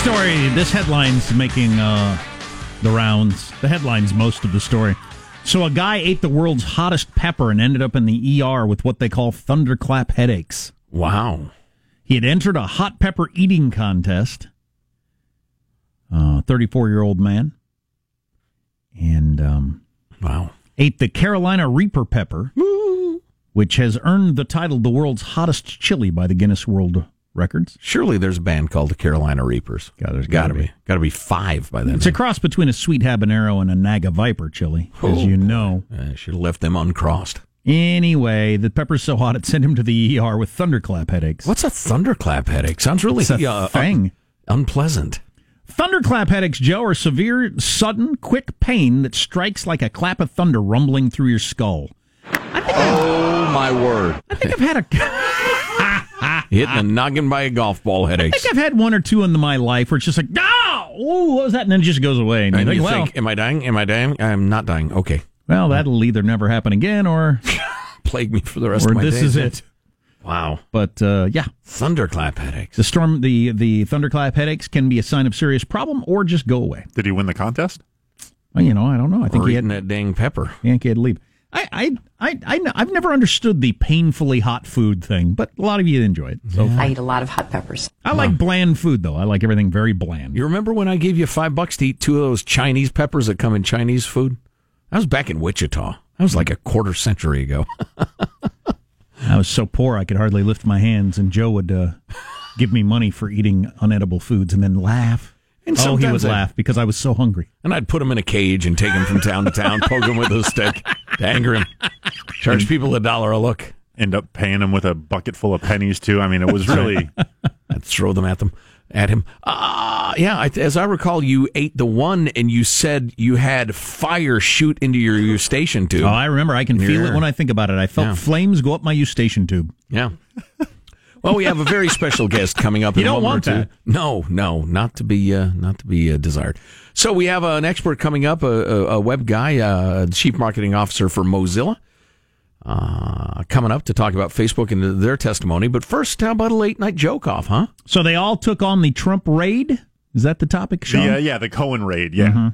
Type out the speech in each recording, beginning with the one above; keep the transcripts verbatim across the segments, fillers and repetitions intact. story, this headline's making uh, the rounds. The headline's most of the story. So a guy ate the world's hottest pepper and ended up in the E R with what they call thunderclap headaches. Wow. He had entered a hot pepper eating contest. Uh, thirty-four-year-old man. And um, wow. ate the Carolina Reaper pepper, Woo! Which has earned the title the world's hottest chili by the Guinness World Records. Surely there's a band called the Carolina Reapers. God, there's got to be. Got to be five by then. It's a cross between a sweet habanero and a Naga Viper chili, oh, as you know. I should have left them uncrossed. Anyway, the pepper's so hot it sent him to the E R with thunderclap headaches. What's a thunderclap headache? Sounds really it's a uh, thing. Un- unpleasant. Thunderclap headaches, Joe, are severe, sudden, quick pain that strikes like a clap of thunder rumbling through your skull. I think oh, I've, my word. I think I've had a... Hitting a noggin by a golf ball headache. I think I've had one or two in my life where it's just like, oh, ooh, what was that? And then it just goes away. And, and you think, well, think, am I dying? Am I dying? I'm not dying. Okay. Well, that'll either never happen again or... Plague me for the rest of my days. Or this is it. Wow. But, uh, yeah. Thunderclap headaches. The storm, the, the thunderclap headaches can be a sign of serious problem or just go away. Did he win the contest? Well, you know, I don't know. I think or he had that dang pepper. I think he had to leave. I, I, I, I, I've never understood the painfully hot food thing, but a lot of you enjoy it. So yeah. I eat a lot of hot peppers. I like bland food, though. I like everything very bland. You remember when I gave you five bucks to eat two of those Chinese peppers that come in Chinese food? I was back in Wichita. That was like a quarter century ago. I was so poor I could hardly lift my hands, and Joe would uh, give me money for eating unedible foods and then laugh. And oh, he would I, laugh because I was so hungry. And I'd put him in a cage and take him from town to town, poke him with a stick to anger him, charge people a dollar a look. End up paying him with a bucket full of pennies, too. I mean, it was really... I'd throw them at them. At him. Uh, yeah, as I recall, you ate the one and you said you had fire shoot into your eustachian tube. Oh, I remember. I can Near. feel it when I think about it. I felt yeah. flames go up my eustachian tube. Yeah. Well, we have a very special guest coming up in a moment or two. You don't want that. No, no, not to be, uh, not to be uh, desired. So we have uh, an expert coming up, a, a, a web guy, uh, chief marketing officer for Mozilla, Uh, coming up to talk about Facebook and their testimony. But first, how about a late-night joke-off, huh? So they all took on the Trump raid? Is that the topic, Sean? Yeah, yeah, the Cohen raid, yeah. Mm-hmm.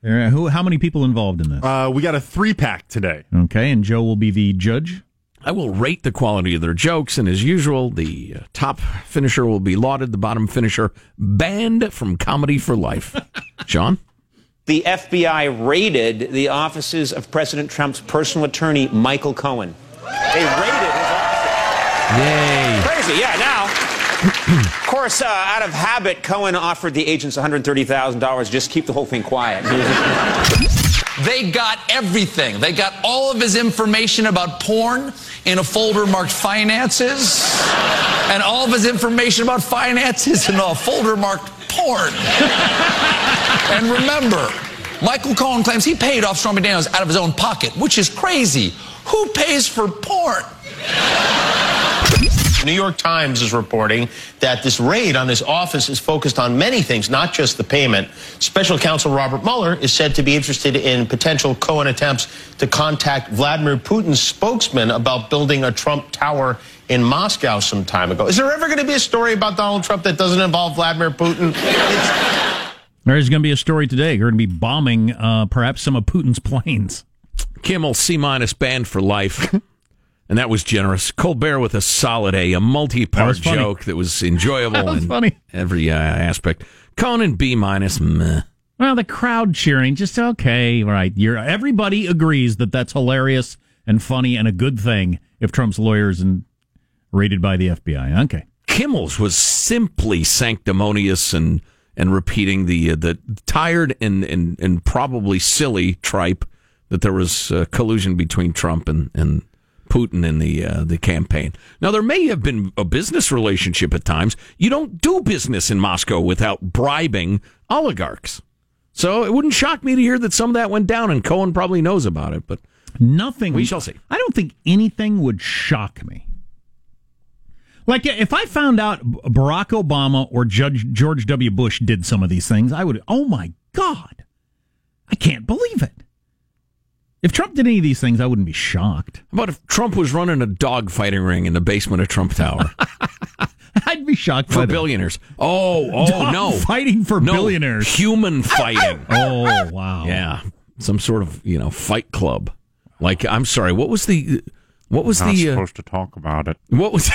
There, who? How many people involved in this? Uh, we got a three-pack today. Okay, and Joe will be the judge? I will rate the quality of their jokes, and as usual, the top finisher will be lauded, the bottom finisher banned from comedy for life. Sean? The F B I raided the offices of President Trump's personal attorney, Michael Cohen. They raided his office. Yay. Crazy, yeah, now. Of course, uh, out of habit, Cohen offered the agents one hundred thirty thousand dollars. Just keep the whole thing quiet. They got everything. They got all of his information about porn in a folder marked finances, and all of his information about finances in a folder marked porn. And remember, Michael Cohen claims he paid off Stormy Daniels out of his own pocket, which is crazy. Who pays for porn? The New York Times is reporting that this raid on this office is focused on many things, not just the payment. Special counsel Robert Mueller is said to be interested in potential Cohen attempts to contact Vladimir Putin's spokesman about building a Trump tower in Moscow some time ago. Is there ever going to be a story about Donald Trump that doesn't involve Vladimir Putin? It's- There's going to be a story today. You're going to be bombing uh, perhaps some of Putin's planes. Kimmel, C-minus, banned for life. And that was generous. Colbert with a solid A, a multi-part that joke funny. That was enjoyable that was in funny. every uh, aspect. Conan, B-minus, meh. Well, the crowd cheering, just okay, right. You're, everybody agrees that that's hilarious and funny and a good thing if Trump's lawyers and raided by the F B I. Okay. Kimmel's was simply sanctimonious and and repeating the uh, the tired and, and, and probably silly tripe that there was uh, collusion between Trump and, and Putin in the uh, the campaign. Now, there may have been a business relationship at times. You don't do business in Moscow without bribing oligarchs. So it wouldn't shock me to hear that some of that went down, and Cohen probably knows about it. But nothing. We shall see. I don't think anything would shock me. Like, if I found out Barack Obama or Judge George W. Bush did some of these things, I would, oh, my God, I can't believe it. If Trump did any of these things, I wouldn't be shocked. How about if Trump was running a dog fighting ring in the basement of Trump Tower? I'd be shocked for by billionaires. That. Oh, oh no, no. Fighting for no. billionaires. Human fighting. Oh, wow. Yeah. Some sort of, you know, fight club. Like, I'm sorry, what was the what was Not the supposed uh, to talk about it. What was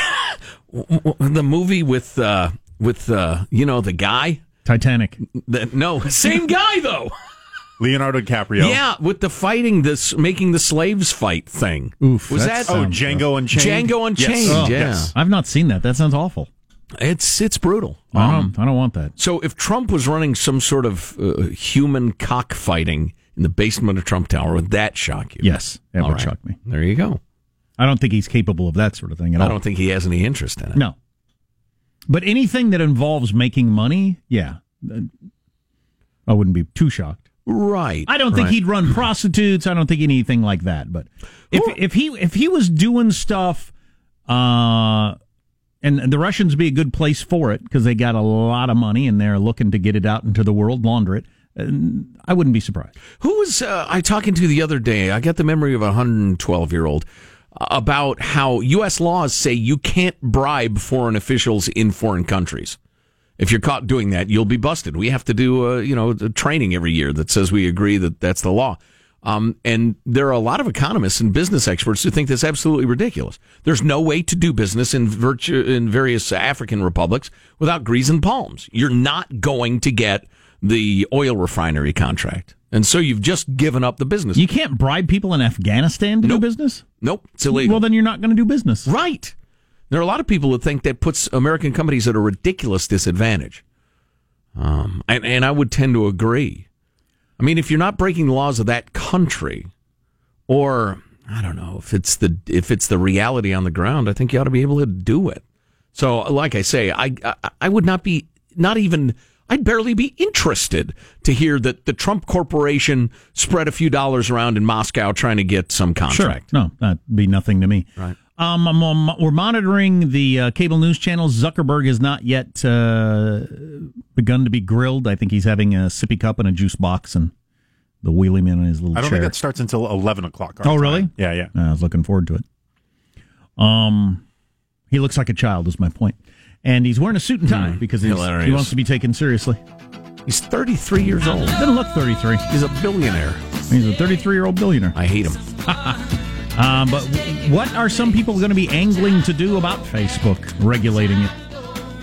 the movie with uh, with uh, you know, the guy? Titanic. The, no, same guy though. Leonardo DiCaprio. Yeah, with the fighting, this making the slaves fight thing. Oof. Was that, that oh Django Unchained? Django Unchained. Yes. Oh, yeah, yes. I've not seen that. That sounds awful. It's it's brutal. Um, I don't I don't want that. So if Trump was running some sort of uh, human cockfighting in the basement of Trump Tower, would that shock you? Yes, it all would right. shock me. There you go. I don't think he's capable of that sort of thing at I all. I don't think he has any interest in it. No. But anything that involves making money, yeah, I wouldn't be too shocked. Right. I don't right. think he'd run prostitutes. I don't think anything like that. But if Ooh. if he if he was doing stuff, uh, and the Russians would be a good place for it because they got a lot of money and they're looking to get it out into the world, launder it. I wouldn't be surprised. Who was uh, I talking to the other day? I got the memory of a one hundred twelve-year-old about how U S laws say you can't bribe foreign officials in foreign countries. If you're caught doing that, you'll be busted. We have to do uh, you know, a training every year that says we agree that that's the law. Um, and there are a lot of economists and business experts who think that's absolutely ridiculous. There's no way to do business in virtue in various African republics without grease and palms. You're not going to get the oil refinery contract. And so you've just given up the business. You can't bribe people in Afghanistan to nope. do business? Nope. It's illegal. Well, then you're not going to do business. Right. There are a lot of people that think that puts American companies at a ridiculous disadvantage. Um, and, and I would tend to agree. I mean, if you're not breaking the laws of that country, or, I don't know, if it's the if it's the reality on the ground, I think you ought to be able to do it. So, like I say, I I, I would not be, not even... I'd barely be interested to hear that the Trump Corporation spread a few dollars around in Moscow trying to get some contract. Sure. No, that'd be nothing to me. Right. Um, I'm, I'm, we're monitoring the uh, cable news channels. Zuckerberg has not yet uh, begun to be grilled. I think he's having a sippy cup and a juice box and the wheelie man in his little chair. I don't chair. think that starts until eleven o'clock. Oh, really? Time. Yeah, yeah. Uh, I was looking forward to it. Um, he looks like a child is my point. And he's wearing a suit and tie mm, because he wants to be taken seriously. He's thirty-three years old. Doesn't look thirty-three. He's a billionaire. He's a thirty-three-year-old billionaire. I hate him. uh, but what are some people going to be angling to do about Facebook regulating it?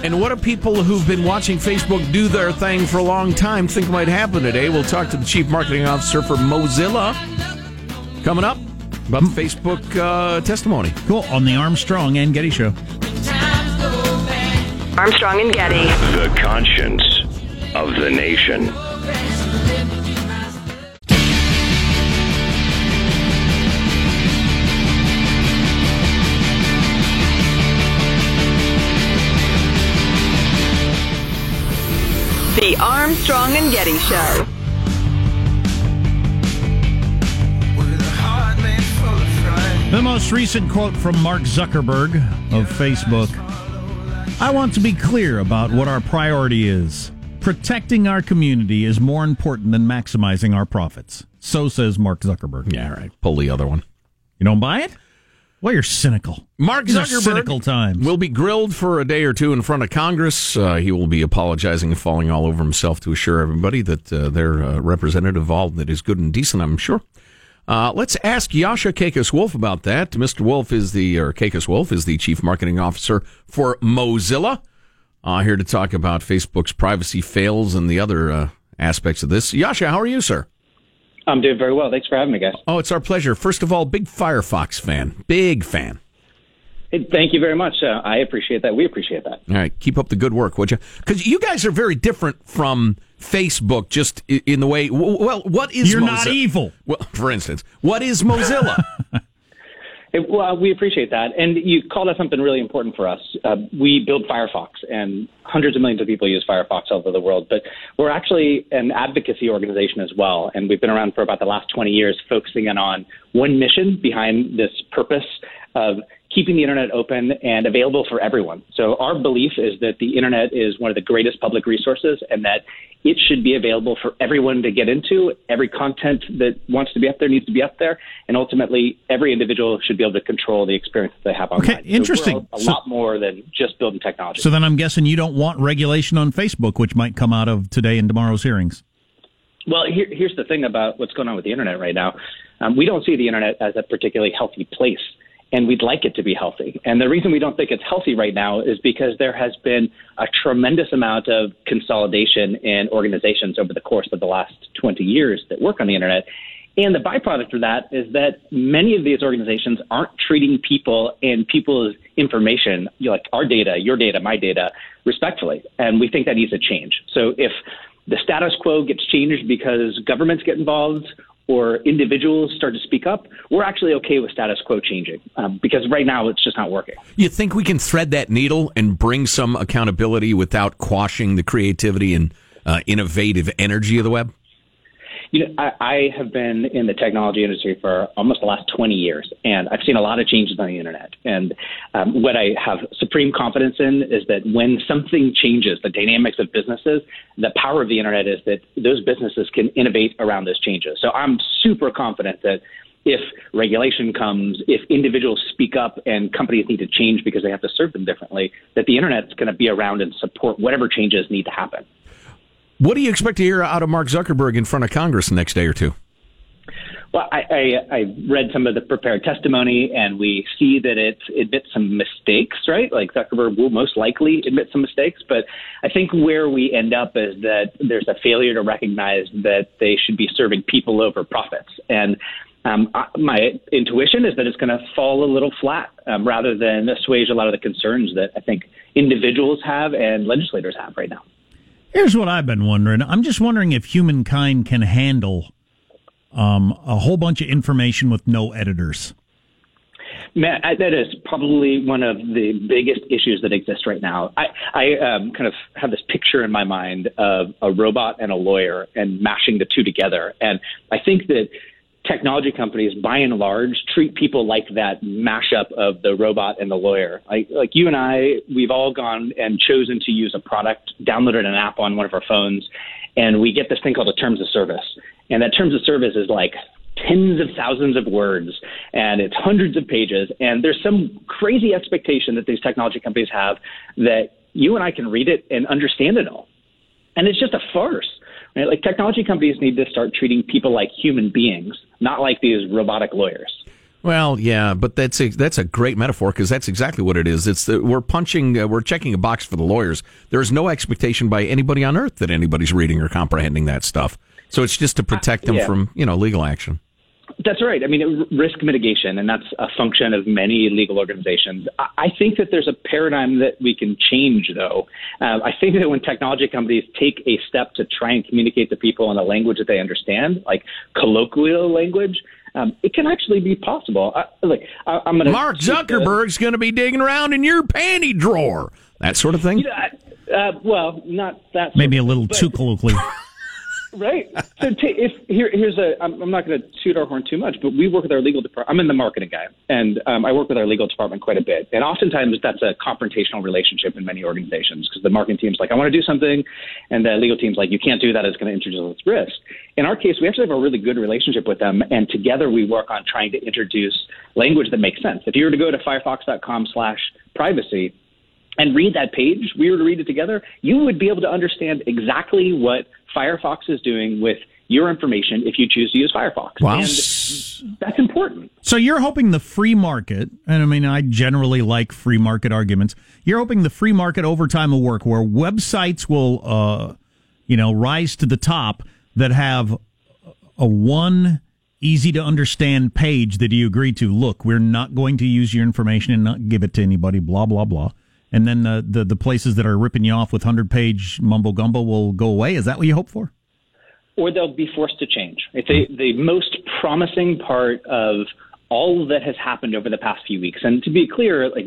And what do people who've been watching Facebook do their thing for a long time think might happen today? We'll talk to the chief marketing officer for Mozilla coming up about mm. Facebook uh, testimony. Cool. On the Armstrong and Getty Show. Armstrong and Getty. The conscience of the nation. The Armstrong and Getty Show. The most recent quote from Mark Zuckerberg of Facebook. I want to be clear about what our priority is. Protecting our community is more important than maximizing our profits. So says Mark Zuckerberg. Yeah, all right. Pull the other one. You don't buy it? Well, you're cynical. Mark These Zuckerberg cynical times. Will be grilled for a day or two in front of Congress. Uh, he will be apologizing and falling all over himself to assure everybody that uh, their uh, representative all that is good and decent, I'm sure. Uh, let's ask Jascha Kaykas-Wolff about that. Mister Wolf is the, or Kaykas-Wolff is the chief marketing officer for Mozilla. Uh, here to talk about Facebook's privacy fails and the other uh, aspects of this. Jascha, how are you, sir? I'm doing very well. Thanks for having me, guys. Oh, it's our pleasure. First of all, big Firefox fan. Big fan. Hey, thank you very much. Uh, I appreciate that. We appreciate that. All right. Keep up the good work, would you? Because you guys are very different from Facebook, just in the way, well, what is Mozilla? You're Mozi- not evil. Well, for instance, what is Mozilla? it, well, we appreciate that. And you called out something really important for us. Uh, we build Firefox, and hundreds of millions of people use Firefox all over the world. But we're actually an advocacy organization as well, and we've been around for about the last twenty years, focusing in on one mission behind this purpose of keeping the internet open and available for everyone. So our belief is that the internet is one of the greatest public resources and that it should be available for everyone to get into. Every content that wants to be up there needs to be up there. And ultimately, every individual should be able to control the experience that they have online. Okay, interesting. So a so, lot more than just building technology. So then I'm guessing you don't want regulation on Facebook, which might come out of today and tomorrow's hearings. Well, here, here's the thing about what's going on with the internet right now. Um, we don't see the internet as a particularly healthy place, and we'd like it to be healthy. And the reason we don't think it's healthy right now is because there has been a tremendous amount of consolidation in organizations over the course of the last twenty years that work on the internet. And the byproduct of that is that many of these organizations aren't treating people and people's information, you know, like our data, your data, my data, respectfully. And we think that needs to change. So if the status quo gets changed because governments get involved or individuals start to speak up, we're actually okay with status quo changing um, because right now it's just not working. You think we can thread that needle and bring some accountability without quashing the creativity and uh, innovative energy of the web? You know, I, I have been in the technology industry for almost the last twenty years, and I've seen a lot of changes on the internet. And um, what I have supreme confidence in is that when something changes, the dynamics of businesses, the power of the internet is that those businesses can innovate around those changes. So I'm super confident that if regulation comes, if individuals speak up and companies need to change because they have to serve them differently, that the internet's going to be around and support whatever changes need to happen. What do you expect to hear out of Mark Zuckerberg in front of Congress the next day or two? Well, I, I, I read some of the prepared testimony, and we see that it admits some mistakes, right? Like Zuckerberg will most likely admit some mistakes, but I think where we end up is that there's a failure to recognize that they should be serving people over profits. And um, I, my intuition is that it's going to fall a little flat um, rather than assuage a lot of the concerns that I think individuals have and legislators have right now. Here's what I've been wondering. I'm just wondering if humankind can handle um, a whole bunch of information with no editors. Matt, that is probably one of the biggest issues that exists right now. I, I um, kind of have this picture in my mind of a robot and a lawyer and mashing the two together. And I think that technology companies, by and large, treat people like that mashup of the robot and the lawyer. Like, like you and I, we've all gone and chosen to use a product, downloaded an app on one of our phones, and we get this thing called a terms of service. And that terms of service is like tens of thousands of words, and it's hundreds of pages. And there's some crazy expectation that these technology companies have that you and I can read it and understand it all. And it's just a farce. Right? Like technology companies need to start treating people like human beings, not like these robotic lawyers. Well, yeah, but that's a, that's a great metaphor because that's exactly what it is. It's the, we're punching, uh, we're checking a box for the lawyers. There is no expectation by anybody on earth that anybody's reading or comprehending that stuff. So it's just to protect them uh, yeah. from, you know, legal action. That's right. I mean, it, risk mitigation, and that's a function of many legal organizations. I, I think that there's a paradigm that we can change, though. Um, I think that when technology companies take a step to try and communicate to people in a language that they understand, like colloquial language, um, it can actually be possible. I, like, I, I'm gonna Mark Zuckerberg's going to be digging around in your panty drawer, that sort of thing. You know, I, uh, well, not that. Sort Maybe of, a little but, too colloquial. Right. So t- if here, here's a, I'm, I'm not going to toot our horn too much, but we work with our legal department. I'm in the marketing guy, and um, I work with our legal department quite a bit. And oftentimes that's a confrontational relationship in many organizations because the marketing team's like, I want to do something. And the legal team's like, you can't do that. It's going to introduce risk. In our case, we actually have a really good relationship with them. And together we work on trying to introduce language that makes sense. If you were to go to firefox.com slash privacy and read that page, we were to read it together, you would be able to understand exactly what Firefox is doing with your information if you choose to use Firefox. Wow. And that's important. So you're hoping the free market, and I mean, I generally like free market arguments, you're hoping the free market over time will work where websites will, uh, you know, rise to the top that have a one easy to understand page that you agree to. Look, we're not going to use your information and not give it to anybody, blah, blah, blah. And then the, the, the places that are ripping you off with one hundred page mumbo-gumbo will go away? Is that what you hope for? Or they'll be forced to change. It's a, the most promising part of all that has happened over the past few weeks. And to be clear, like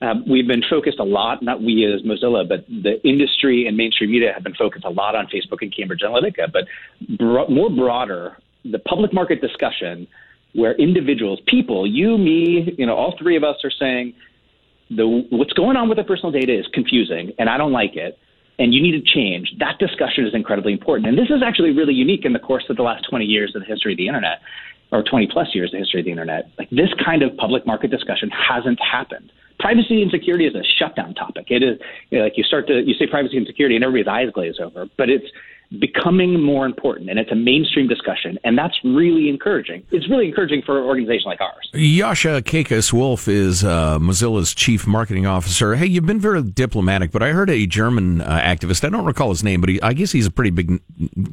um, we've been focused a lot, not we as Mozilla, but the industry and mainstream media have been focused a lot on Facebook and Cambridge Analytica. But bro- more broader, the public market discussion where individuals, people, you, me, you know, all three of us are saying the what's going on with the personal data is confusing and I don't like it and you need to change. That discussion is incredibly important. And this is actually really unique in the course of the last twenty years of the history of the Internet, or twenty plus years of the history of the Internet. Like, this kind of public market discussion hasn't happened. Privacy and security is a shutdown topic. It is, you know, like you start to you say privacy and security and everybody's eyes glaze over, but it's becoming more important, and it's a mainstream discussion, and that's really encouraging. It's really encouraging for an organization like ours. Jascha Kaykas-Wolff is uh, Mozilla's chief marketing officer. Hey, you've been very diplomatic, but I heard a German uh, activist, I don't recall his name, but he, I guess he's a pretty big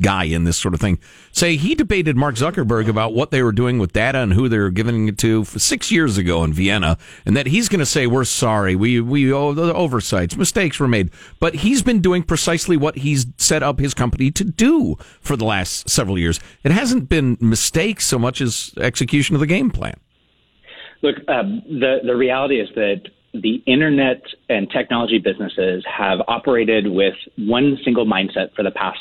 guy in this sort of thing, say he debated Mark Zuckerberg about what they were doing with data and who they were giving it to for six years ago in Vienna, and that he's going to say, we're sorry, we, we oh, the oversights, mistakes were made, but he's been doing precisely what he's set up his company to do for the last several years. It hasn't been mistakes so much as execution of the game plan. Look, um, the, the reality is that the internet and technology businesses have operated with one single mindset for the past,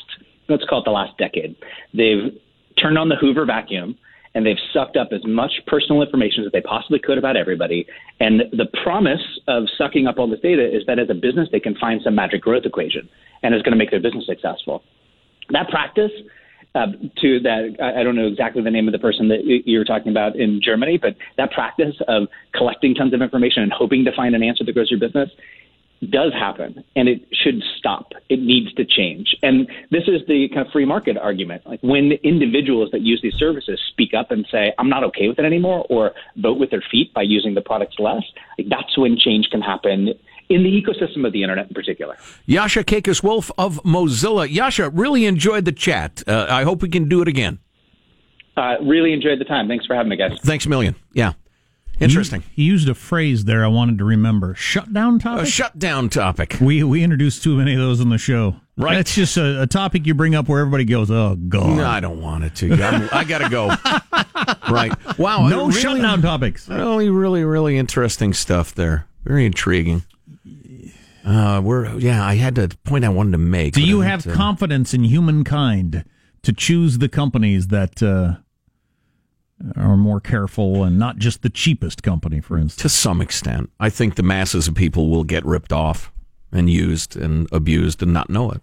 let's call it the last decade. They've turned on the Hoover vacuum and they've sucked up as much personal information as they possibly could about everybody. And the promise of sucking up all this data is that as a business, they can find some magic growth equation and it's going to make their business successful. That practice, uh, to that, I don't know exactly the name of the person that you were talking about in Germany, but that practice of collecting tons of information and hoping to find an answer that grows your business does happen, and it should stop. It needs to change. And this is the kind of free market argument. Like, when individuals that use these services speak up and say, I'm not okay with it anymore, or vote with their feet by using the products less, like, that's when change can happen in the ecosystem of the internet in particular. Jascha Kaykas-Wolff of Mozilla. Jascha, really enjoyed the chat. Uh, I hope we can do it again. Uh, really enjoyed the time. Thanks for having me, guys. Thanks a million. Yeah. Interesting. He, he used a phrase there I wanted to remember. Shutdown topic? A shutdown topic. We we introduced too many of those on the show. Right. That's just a, a topic you bring up where everybody goes, oh, God. No, I don't want it to. I'm, I got to go. Right. Wow. No really, shutdown topics. Really, really, really interesting stuff there. Very intriguing. Uh, we're yeah. I had a point I wanted to make. Do you have to... confidence in humankind to choose the companies that uh, are more careful and not just the cheapest company, for instance? To some extent, I think the masses of people will get ripped off and used and abused and not know it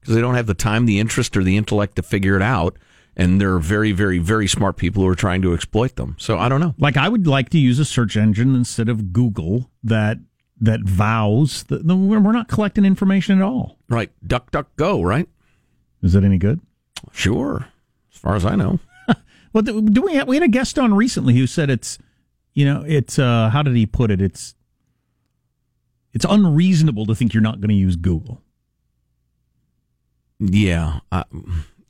because they don't have the time, the interest, or the intellect to figure it out. And there are very, very, very smart people who are trying to exploit them. So I don't know. Like, I would like to use a search engine instead of Google that. That vows that we're not collecting information at all. Right. DuckDuckGo, right? Is that any good? Sure. As far as I know. Well, do we have, we had a guest on recently who said it's, you know, it's, uh, how did he put it? It's, it's unreasonable to think you're not going to use Google. Yeah. I,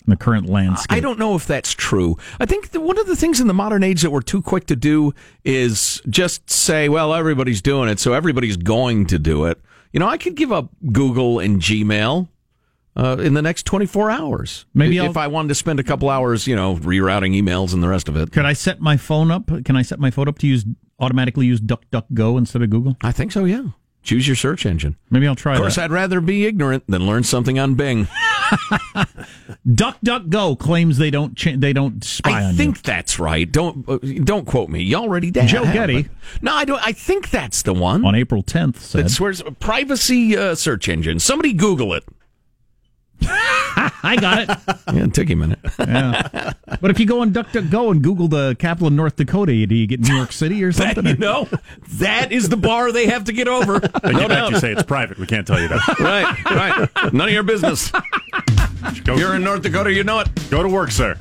in the current landscape. I don't know if that's true. I think that one of the things in the modern age that we're too quick to do is just say, well, everybody's doing it, so everybody's going to do it. You know, I could give up Google and Gmail uh, in the next twenty-four hours. Maybe if I'll... I wanted to spend a couple hours, you know, rerouting emails and the rest of it. Could I set my phone up? Can I set my phone up to use automatically use DuckDuckGo instead of Google? I think so, yeah. Choose your search engine. Maybe I'll try that. Of course, that. I'd rather be ignorant than learn something on Bing. DuckDuckGo claims they don't cha- they don't spy I on you. I think that's right. Don't uh, don't quote me. You already did. Joe Getty. No, I don't. I think that's the one. On April tenth, said. That swears privacy uh, search engine. Somebody Google it. I got it. Yeah, it took you a minute. Yeah. But if you go on DuckDuckGo and Google the capital of North Dakota, do you get New York City or something? That, you know, that is the bar they have to get over. But you bet you say it's private. We can't tell you that. Right, right. None of your business. Go You're in North Dakota, you know it. Go to work, sir.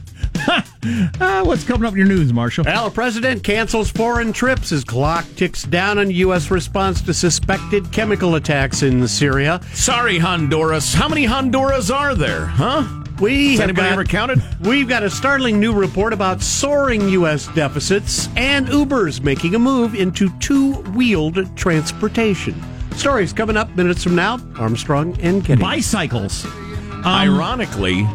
uh, what's coming up in your news, Marshall? Well, the president cancels foreign trips as clock ticks down on U S response to suspected chemical attacks in Syria. Sorry, Honduras. How many Honduras are there, huh? We Has anybody got, ever counted? We've got a startling new report about soaring U S deficits and Uber's making a move into two-wheeled transportation. Stories coming up minutes from now. Armstrong and Kennedy. Bicycles. Um, Ironically,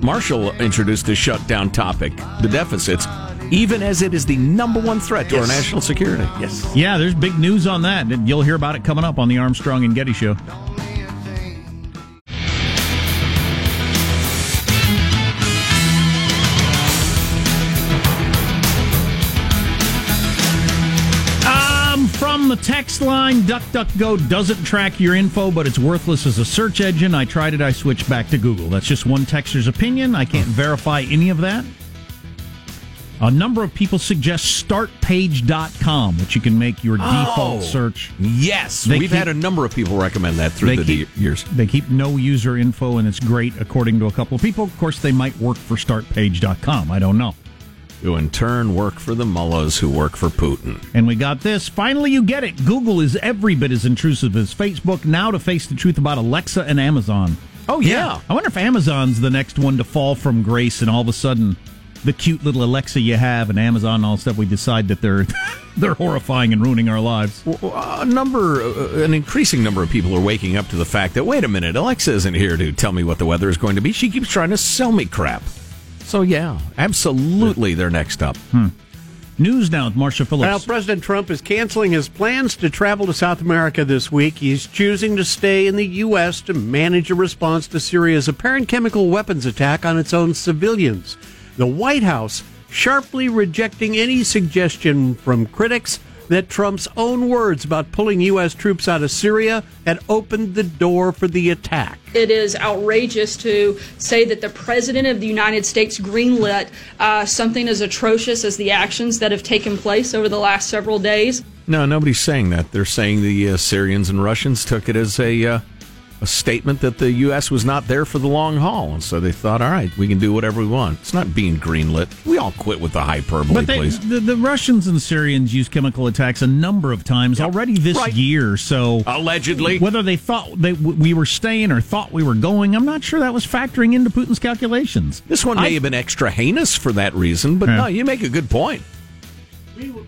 Marshall introduced the shutdown topic, the deficits, even as it is the number one threat to yes. our national security. Yes. Yeah, there's big news on that. And you'll hear about it coming up on the Armstrong and Getty Show. text line. DuckDuckGo doesn't track your info, but it's worthless as a search engine. I tried it. I switched back to Google. That's just one texter's opinion. I can't verify any of that. A number of people suggest start page dot com, which you can make your oh, default search. Yes, they we've keep, had a number of people recommend that through the keep, years. They keep no user info, and it's great, according to a couple of people. Of course, they might work for start page dot com. I don't know. Who in turn work for the mullahs who work for Putin. And we got this. Finally, you get it. Google is every bit as intrusive as Facebook. Now to face the truth about Alexa and Amazon. Oh, yeah. yeah. I wonder if Amazon's the next one to fall from grace, and all of a sudden the cute little Alexa you have and Amazon and all stuff, we decide that they're they're horrifying and ruining our lives. A number, an increasing number of people are waking up to the fact that, wait a minute, Alexa isn't here to tell me what the weather is going to be. She keeps trying to sell me crap. So, yeah, absolutely they're next up. Hmm. News now with Marsha Phillips. Well, President Trump is canceling his plans to travel to South America this week. He's choosing to stay in the U S to manage a response to Syria's apparent chemical weapons attack on its own civilians. The White House sharply rejecting any suggestion from critics that Trump's own words about pulling U S troops out of Syria had opened the door for the attack. It is outrageous to say that the President of the United States greenlit uh, something as atrocious as the actions that have taken place over the last several days. No, nobody's saying that. They're saying the uh, Syrians and Russians took it as a... Uh A statement that the U S was not there for the long haul, and so they thought, all right, we can do whatever we want. It's not being greenlit. We all quit with the hyperbole, but they, please. The, the Russians and Syrians used chemical attacks a number of times yep. already this right. year, so... Allegedly. Whether they thought they, we were staying or thought we were going, I'm not sure that was factoring into Putin's calculations. This one may I, have been extra heinous for that reason, but yeah. no, you make a good point. We were...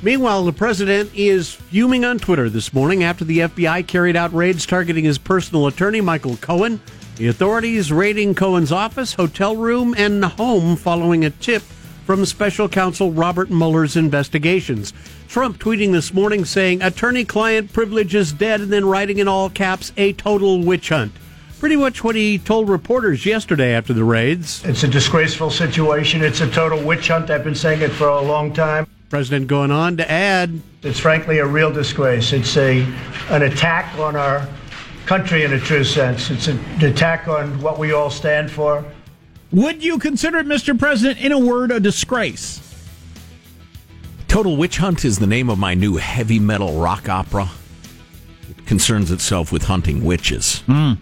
Meanwhile, the president is fuming on Twitter this morning after the F B I carried out raids targeting his personal attorney, Michael Cohen. The authorities raiding Cohen's office, hotel room, and home following a tip from special counsel Robert Mueller's investigations. Trump tweeting this morning saying, attorney-client privilege is dead, and then writing in all caps, a total witch hunt. Pretty much what he told reporters yesterday after the raids. It's a disgraceful situation. It's a total witch hunt. I've been saying it for a long time. President going on to add, it's frankly a real disgrace. It's a an attack on our country in a true sense. It's an attack on what we all stand for. Would you consider it, Mister President, in a word, a disgrace? Total Witch Hunt is the name of my new heavy metal rock opera. It concerns itself with hunting witches. Mm.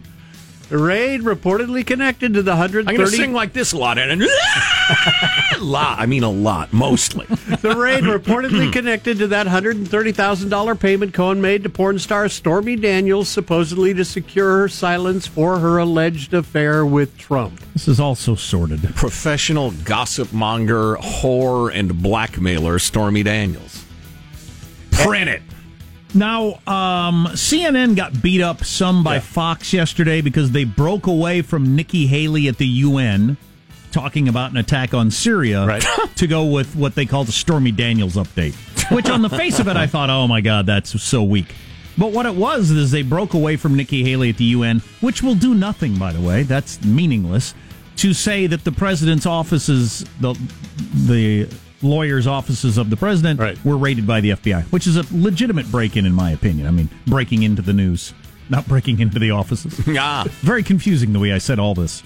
The raid reportedly connected to the one hundred thirty... one hundred thirty- I'm going to sing like this a lot. And a lot. I mean a lot, mostly. The raid reportedly connected to that one hundred thirty thousand dollars payment Cohen made to porn star Stormy Daniels, supposedly to secure her silence for her alleged affair with Trump. This is also sordid. Professional gossip monger, whore, and blackmailer Stormy Daniels. Print it. Now, um, C N N got beat up some by yeah. Fox yesterday because they broke away from Nikki Haley at the U N talking about an attack on Syria right. to go with what they call the Stormy Daniels update, which on the face of it, I thought, oh, my God, that's so weak. But what it was is they broke away from Nikki Haley at the U N, which will do nothing, by the way. That's meaningless to say that the president's offices, the the... lawyers' offices of the president right. were raided by the F B I, which is a legitimate break-in, in my opinion. I mean, breaking into the news, not breaking into the offices. Yeah. Very confusing the way I said all this.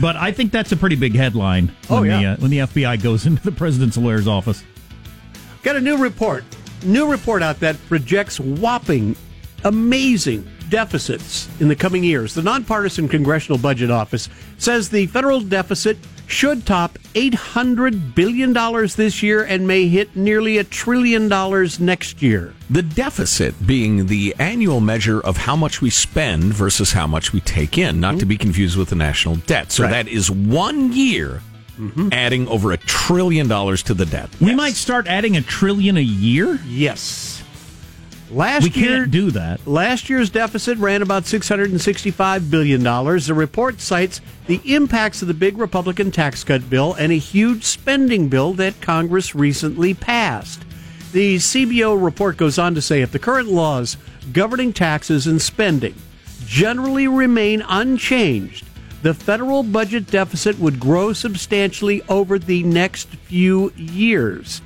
But I think that's a pretty big headline when, oh, yeah. the, uh, when the F B I goes into the president's lawyer's office. Got a new report. New report out that projects whopping, amazing deficits in the coming years. The nonpartisan Congressional Budget Office says the federal deficit should top eight hundred billion dollars this year and may hit nearly a trillion dollars next year. The deficit being the annual measure of how much we spend versus how much we take in, not mm-hmm. to be confused with the national debt. So right. that is one year mm-hmm. adding over a trillion dollars to the debt. We yes. might start adding a trillion a year? Yes. Last we year, can't do that. Last year's deficit ran about six hundred sixty-five billion dollars. The report cites the impacts of the big Republican tax cut bill and a huge spending bill that Congress recently passed. The C B O report goes on to say if the current laws governing taxes and spending generally remain unchanged, the federal budget deficit would grow substantially over the next few years.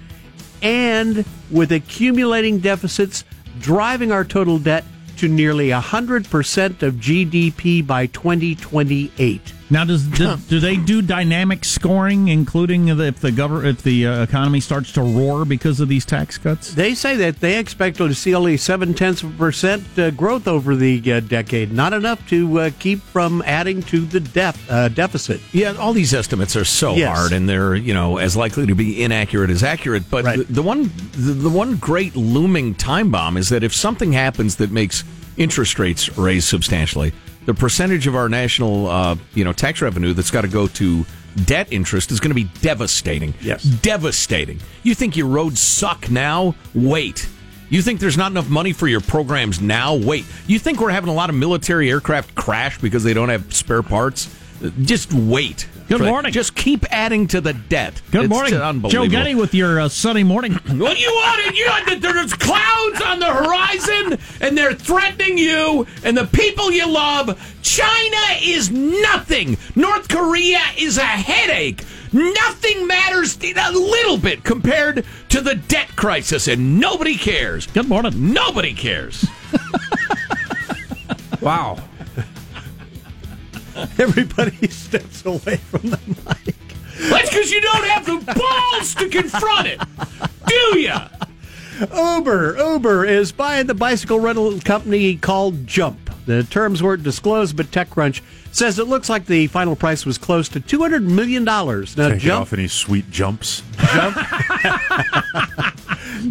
And with accumulating deficits driving our total debt to nearly one hundred percent of G D P by twenty twenty-eight. Now, does do, do they do dynamic scoring, including if the government, if the uh, economy starts to roar because of these tax cuts? They say that they expect to see only seven-tenths of a percent uh, growth over the uh, decade, not enough to uh, keep from adding to the def- uh, deficit. Yeah, all these estimates are so yes. hard, and they're, you know, as likely to be inaccurate as accurate. But right. the, the one the, the one great looming time bomb is that if something happens that makes interest rates raise substantially, the percentage of our national, uh, you know, tax revenue that's got to go to debt interest is going to be devastating. Yes. Devastating. You think your roads suck now? Wait. You think there's not enough money for your programs now? Wait. You think we're having a lot of military aircraft crash because they don't have spare parts? Just wait. Good morning. Just keep adding to the debt. Good it's morning. Joe Getty with your uh, sunny morning. What do you want? You know, there's clouds on the horizon, and they're threatening you and the people you love. China is nothing. North Korea is a headache. Nothing matters a little bit compared to the debt crisis, and nobody cares. Good morning. Nobody cares. Wow. Everybody steps away from the mic. That's because you don't have the balls to confront it, do ya? Uber, Uber is buying the bicycle rental company called Jump. The terms weren't disclosed, but TechCrunch says it looks like the final price was close to two hundred million dollars. Now, Take Jump, off any sweet jumps. Jump.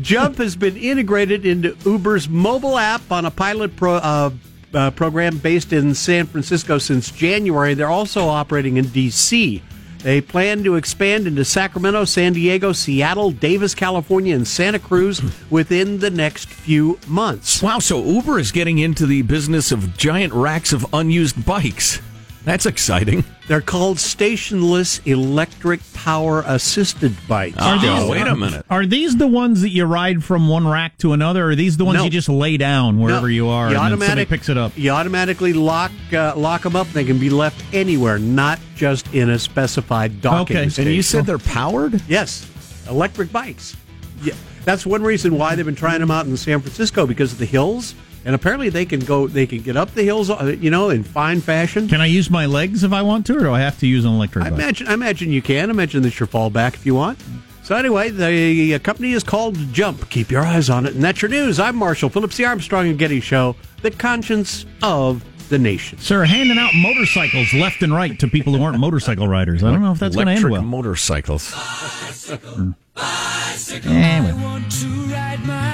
Jump has been integrated into Uber's mobile app on a pilot pro. Uh, Uh, program based in San Francisco since January. They're also operating in D C They plan to expand into Sacramento, San Diego, Seattle, Davis, California, and Santa Cruz within the next few months. Wow, so Uber is getting into the business of giant racks of unused bikes. That's exciting. They're called stationless electric power assisted bikes. Oh, these, wait a minute. Are these the ones that you ride from one rack to another, or are these the ones no. you just lay down wherever no. you are you and automatic, then somebody picks it up? You automatically lock uh, lock them up. They can be left anywhere, not just in a specified docking okay. station. And you said they're powered? Yes. Electric bikes. Yeah. That's one reason why they've been trying them out in San Francisco, because of the hills. And apparently they can go. They can get up the hills, you know, in fine fashion. Can I use my legs if I want to, or do I have to use an electric bike? I imagine, I imagine you can. Imagine that's your fallback if you want. So anyway, the company is called Jump. Keep your eyes on it. And that's your news. I'm Marshall Phillips, the Armstrong and Getty Show, the conscience of the nation. Sir, handing out motorcycles left and right to people who aren't motorcycle riders. I don't know if that's going to end well. Electric motorcycles. Bicycle, bicycle, anyway. I want to ride my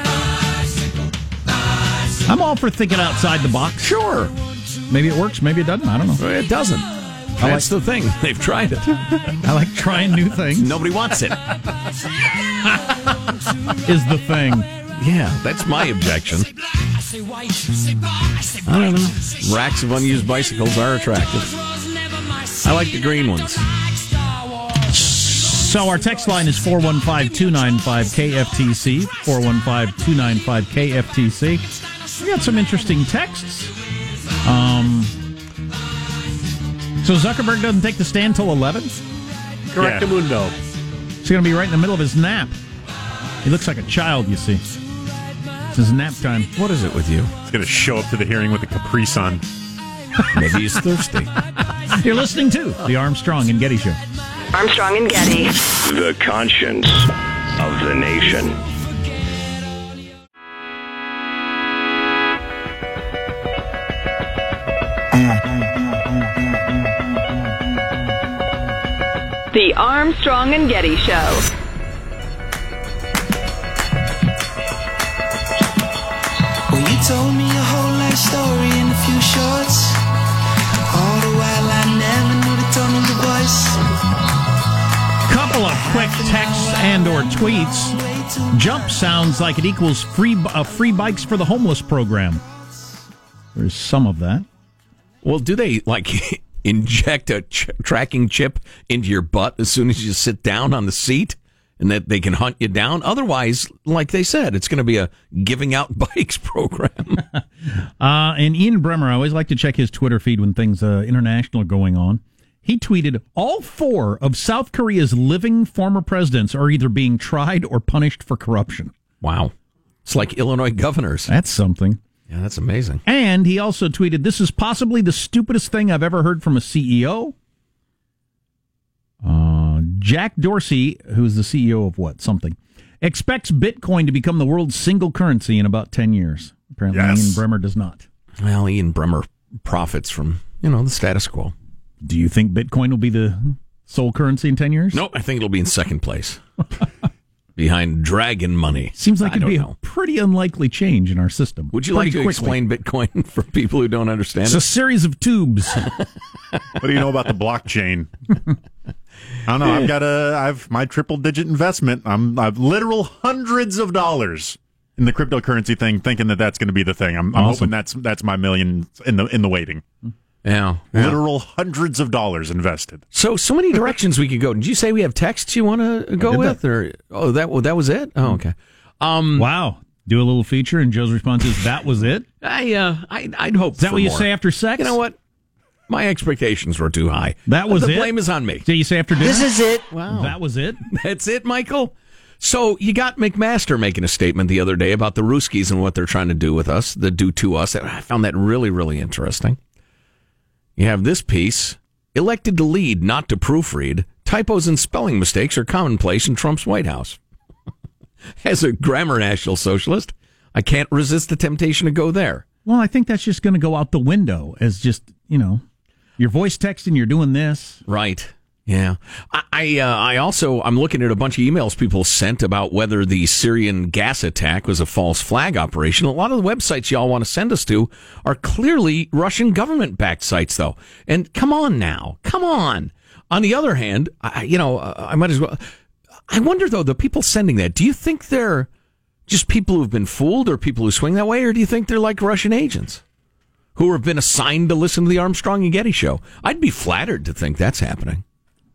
I'm all for thinking outside the box. Sure. Maybe it works, maybe it doesn't. I don't know. It doesn't. I That's like, the thing. They've tried it. I like trying new things. Nobody wants it. Is the thing. Yeah, that's my objection. I don't know. Racks of unused bicycles are attractive. I like the green ones. So our text line is four one five, two nine five, K F T C, four one five, two nine five, K F T C. We got some interesting texts. Um, so Zuckerberg doesn't take the stand till eleven? Correctamundo. Yeah. He's going to be right in the middle of his nap. He looks like a child, you see. It's his nap time. What is it with you? He's going to show up to the hearing with a Capri Sun. Maybe he's thirsty. You're listening to The Armstrong and Getty Show. Armstrong and Getty. The conscience of the nation. The Armstrong and Getty Show. Well, you told me your whole life story in a few shorts. All the while I never knew the tone of the voice. Couple of quick texts and or tweets. Jump sounds like it equals free uh, free bikes for the homeless program. There's some of that. Well, do they, like, inject a ch- tracking chip into your butt as soon as you sit down on the seat and that they can hunt you down? Otherwise, like they said, it's going to be a giving out bikes program. uh, and Ian Bremmer, I always like to check his Twitter feed when things uh, international are going on. He tweeted, all four of South Korea's living former presidents are either being tried or punished for corruption. Wow. It's like Illinois governors. That's something. Yeah, that's amazing. And he also tweeted, "This is possibly the stupidest thing I've ever heard from a C E O." Uh, Jack Dorsey, who's the C E O of what? Something. Expects Bitcoin to become the world's single currency in about ten years. Apparently, yes. Ian Bremmer does not. Well, Ian Bremmer profits from, you know, the status quo. Do you think Bitcoin will be the sole currency in ten years? Nope, I think it'll be in second place. Behind dragon money. Seems like it'd be know. a pretty unlikely change in our system. Would you pretty like to quickly. explain Bitcoin for people who don't understand it's it? It's a series of tubes. What do you know about the blockchain? I don't know. I've got a, I've my triple digit investment. I'm, I've literal hundreds of dollars in the cryptocurrency thing, thinking that that's going to be the thing. I'm, I'm awesome. hoping that's that's my million in the in the waiting. Yeah, yeah. Literal hundreds of dollars invested. So, so many directions we could go. Did you say we have texts you want to go with? That. Or Oh, that well, that was it? Oh, okay. Um, wow. Do a little feature, and Joe's response is, that was it? I, uh, I, I'd hope Is that for what more. you say after sex? You know what? My expectations were too high. That was the it? The blame is on me. So you say after dinner? This is it. Wow. That was it? That's it, Michael? So you got McMaster making a statement the other day about the Ruskies and what they're trying to do with us, the do to us. I found that really, really interesting. You have this piece, elected to lead, not to proofread. Typos and spelling mistakes are commonplace in Trump's White House. As a grammar national socialist, I can't resist the temptation to go there. Well, I think that's just going to go out the window as just, you know, you're voice texting, you're doing this. Right. Yeah. I I, uh, I also, I'm looking at a bunch of emails people sent about whether the Syrian gas attack was a false flag operation. A lot of the websites y'all want to send us to are clearly Russian government-backed sites, though. And come on now. Come on. On the other hand, I, you know, I might as well. I wonder, though, the people sending that, do you think they're just people who've been fooled or people who swing that way, or do you think they're like Russian agents who have been assigned to listen to the Armstrong and Getty show? I'd be flattered to think that's happening.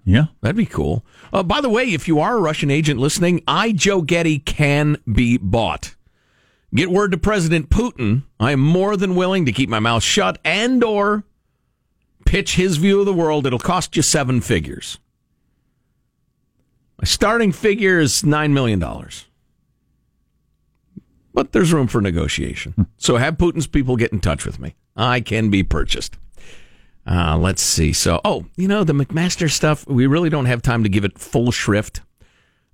Yeah, that'd be cool. Uh, by the way, if you are a Russian agent listening, I, Joe Getty, can be bought. Get word to President Putin. I am more than willing to keep my mouth shut and or pitch his view of the world. It'll cost you seven figures. My starting figure is nine million dollars. But there's room for negotiation. So have Putin's people get in touch with me. I can be purchased. Uh, let's see. So, oh, you know, the McMaster stuff, we really don't have time to give it full shrift.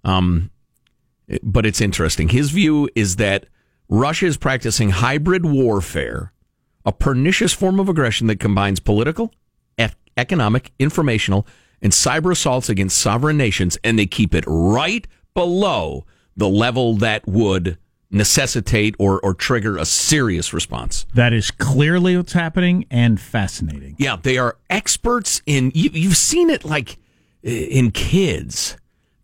Um, but it's interesting. His view is that Russia is practicing hybrid warfare, a pernicious form of aggression that combines political, e- economic, informational, and cyber assaults against sovereign nations, and they keep it right below the level that would necessitate or, or trigger a serious response. That is clearly what's happening and fascinating. Yeah, they are experts in, you, you've seen it like in kids.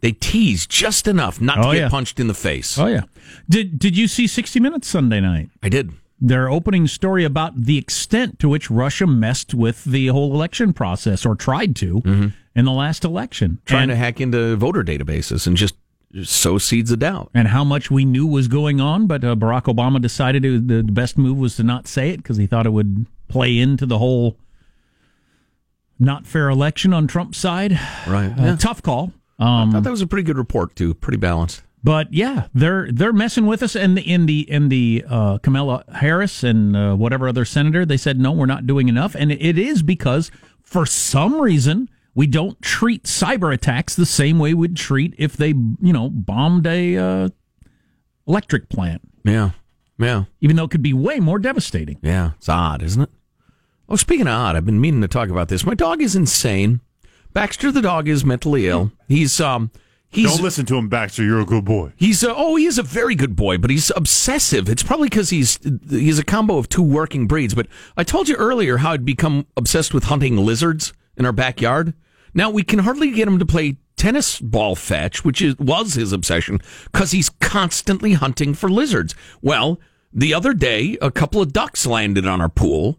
They tease just enough not to oh, get yeah. punched in the face. Oh, yeah. Did Did you see sixty minutes Sunday night? I did. Their opening story about the extent to which Russia messed with the whole election process, or tried to, mm-hmm. in the last election. Trying and, to hack into voter databases and just sow seeds of doubt. And how much we knew was going on, but uh, Barack Obama decided it, the best move was to not say it because he thought it would play into the whole not fair election on Trump's side. Right. Uh, yeah. Tough call. Um, I thought that was a pretty good report, too. Pretty balanced. But, yeah, they're they're messing with us. And the, in the, in the uh, Kamala Harris and uh, whatever other senator, they said, no, we're not doing enough. And it is because, for some reason, we don't treat cyber attacks the same way we'd treat if they, you know, bombed a uh, electric plant. Yeah, yeah. Even though it could be way more devastating. Yeah, it's odd, isn't it? Oh, speaking of odd, I've been meaning to talk about this. My dog is insane. Baxter the dog is mentally ill. He's um, he's don't listen to him, Baxter. You're a good boy. He's uh, oh, he is a very good boy, but he's obsessive. It's probably because he's he's a combo of two working breeds. But I told you earlier how I'd become obsessed with hunting lizards in our backyard. Now, we can hardly get him to play tennis ball fetch, which is, was his obsession, because he's constantly hunting for lizards. Well, the other day, a couple of ducks landed on our pool,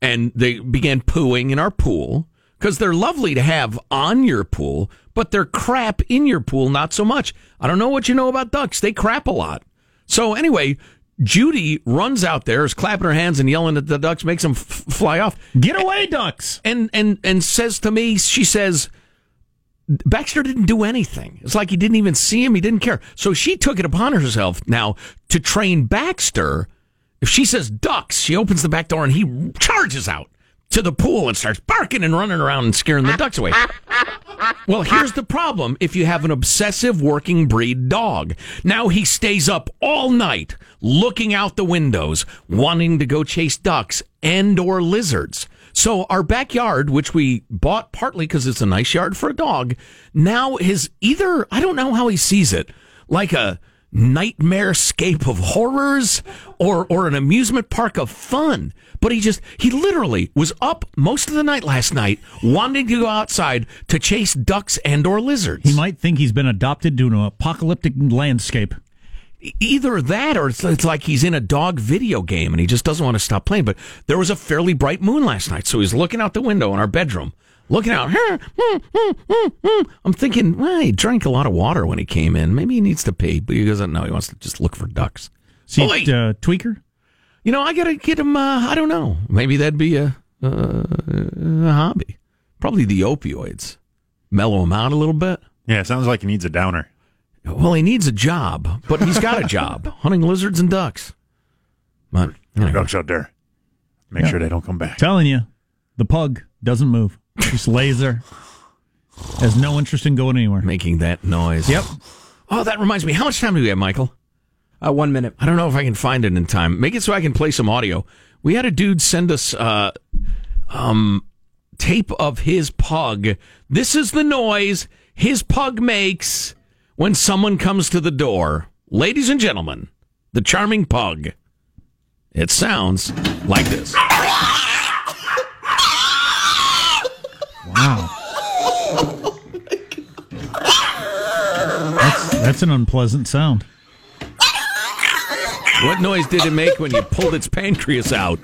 and they began pooing in our pool, because they're lovely to have on your pool, but they're crap in your pool, not so much. I don't know what you know about ducks. They crap a lot. So anyway, Judy runs out there, is clapping her hands and yelling at the ducks, makes them f- fly off. Get away, ducks! And and and says to me, she says, Baxter didn't do anything. It's like he didn't even see him. He didn't care. So she took it upon herself now to train Baxter. If she says ducks, she opens the back door and he charges out to the pool and starts barking and running around and scaring the ducks away. Well, here's the problem. If you have an obsessive working breed dog, now he stays up all night looking out the windows, wanting to go chase ducks and or lizards. So our backyard, which we bought partly because it's a nice yard for a dog, now is either, I don't know how he sees it, like a nightmare scape of horrors or or an amusement park of fun. But he just, he literally was up most of the night last night wanting to go outside to chase ducks and or lizards. He might think he's been adopted to an apocalyptic landscape. Either that or it's, it's like he's in a dog video game and he just doesn't want to stop playing. But there was a fairly bright moon last night, so he's looking out the window in our bedroom, looking out. I'm thinking, well, he drank a lot of water when he came in. Maybe he needs to pee, but he doesn't know. He wants to just look for ducks. See, oh, wait. Uh, tweaker? You know, I got to get him, uh, I don't know. Maybe that'd be a, uh, a hobby. Probably the opioids. Mellow him out a little bit. Yeah, it sounds like he needs a downer. Well, he needs a job, but he's got a job. Hunting lizards and ducks. But, anyway. Ducks out there. Make yeah. sure they don't come back. Telling you, the pug doesn't move. Just lays there. Has no interest in going anywhere. Making that noise. Yep. Oh, that reminds me. How much time do we have, Michael? Uh, one minute. I don't know if I can find it in time. Make it so I can play some audio. We had a dude send us uh, um, tape of his pug. This is the noise his pug makes when someone comes to the door. Ladies and gentlemen, the charming pug. It sounds like this. Wow. Oh my God. That's, that's an unpleasant sound. What noise did it make when you pulled its pancreas out?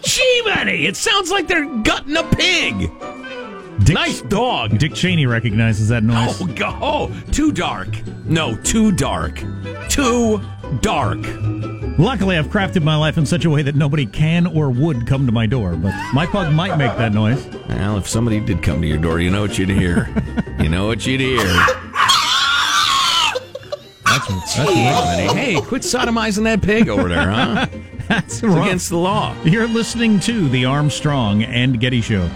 Gee, buddy, it sounds like they're gutting a pig. Dick, nice dog. Dick Cheney recognizes that noise. Oh, God. Oh, too dark. No, too dark. Too dark. Luckily, I've crafted my life in such a way that nobody can or would come to my door, but my pug might make that noise. Well, if somebody did come to your door, you know what you'd hear. You know what you'd hear. That's what's happening. Hey, quit sodomizing that pig over there, huh? That's wrong. It's against the law. You're listening to The Armstrong and Getty Show.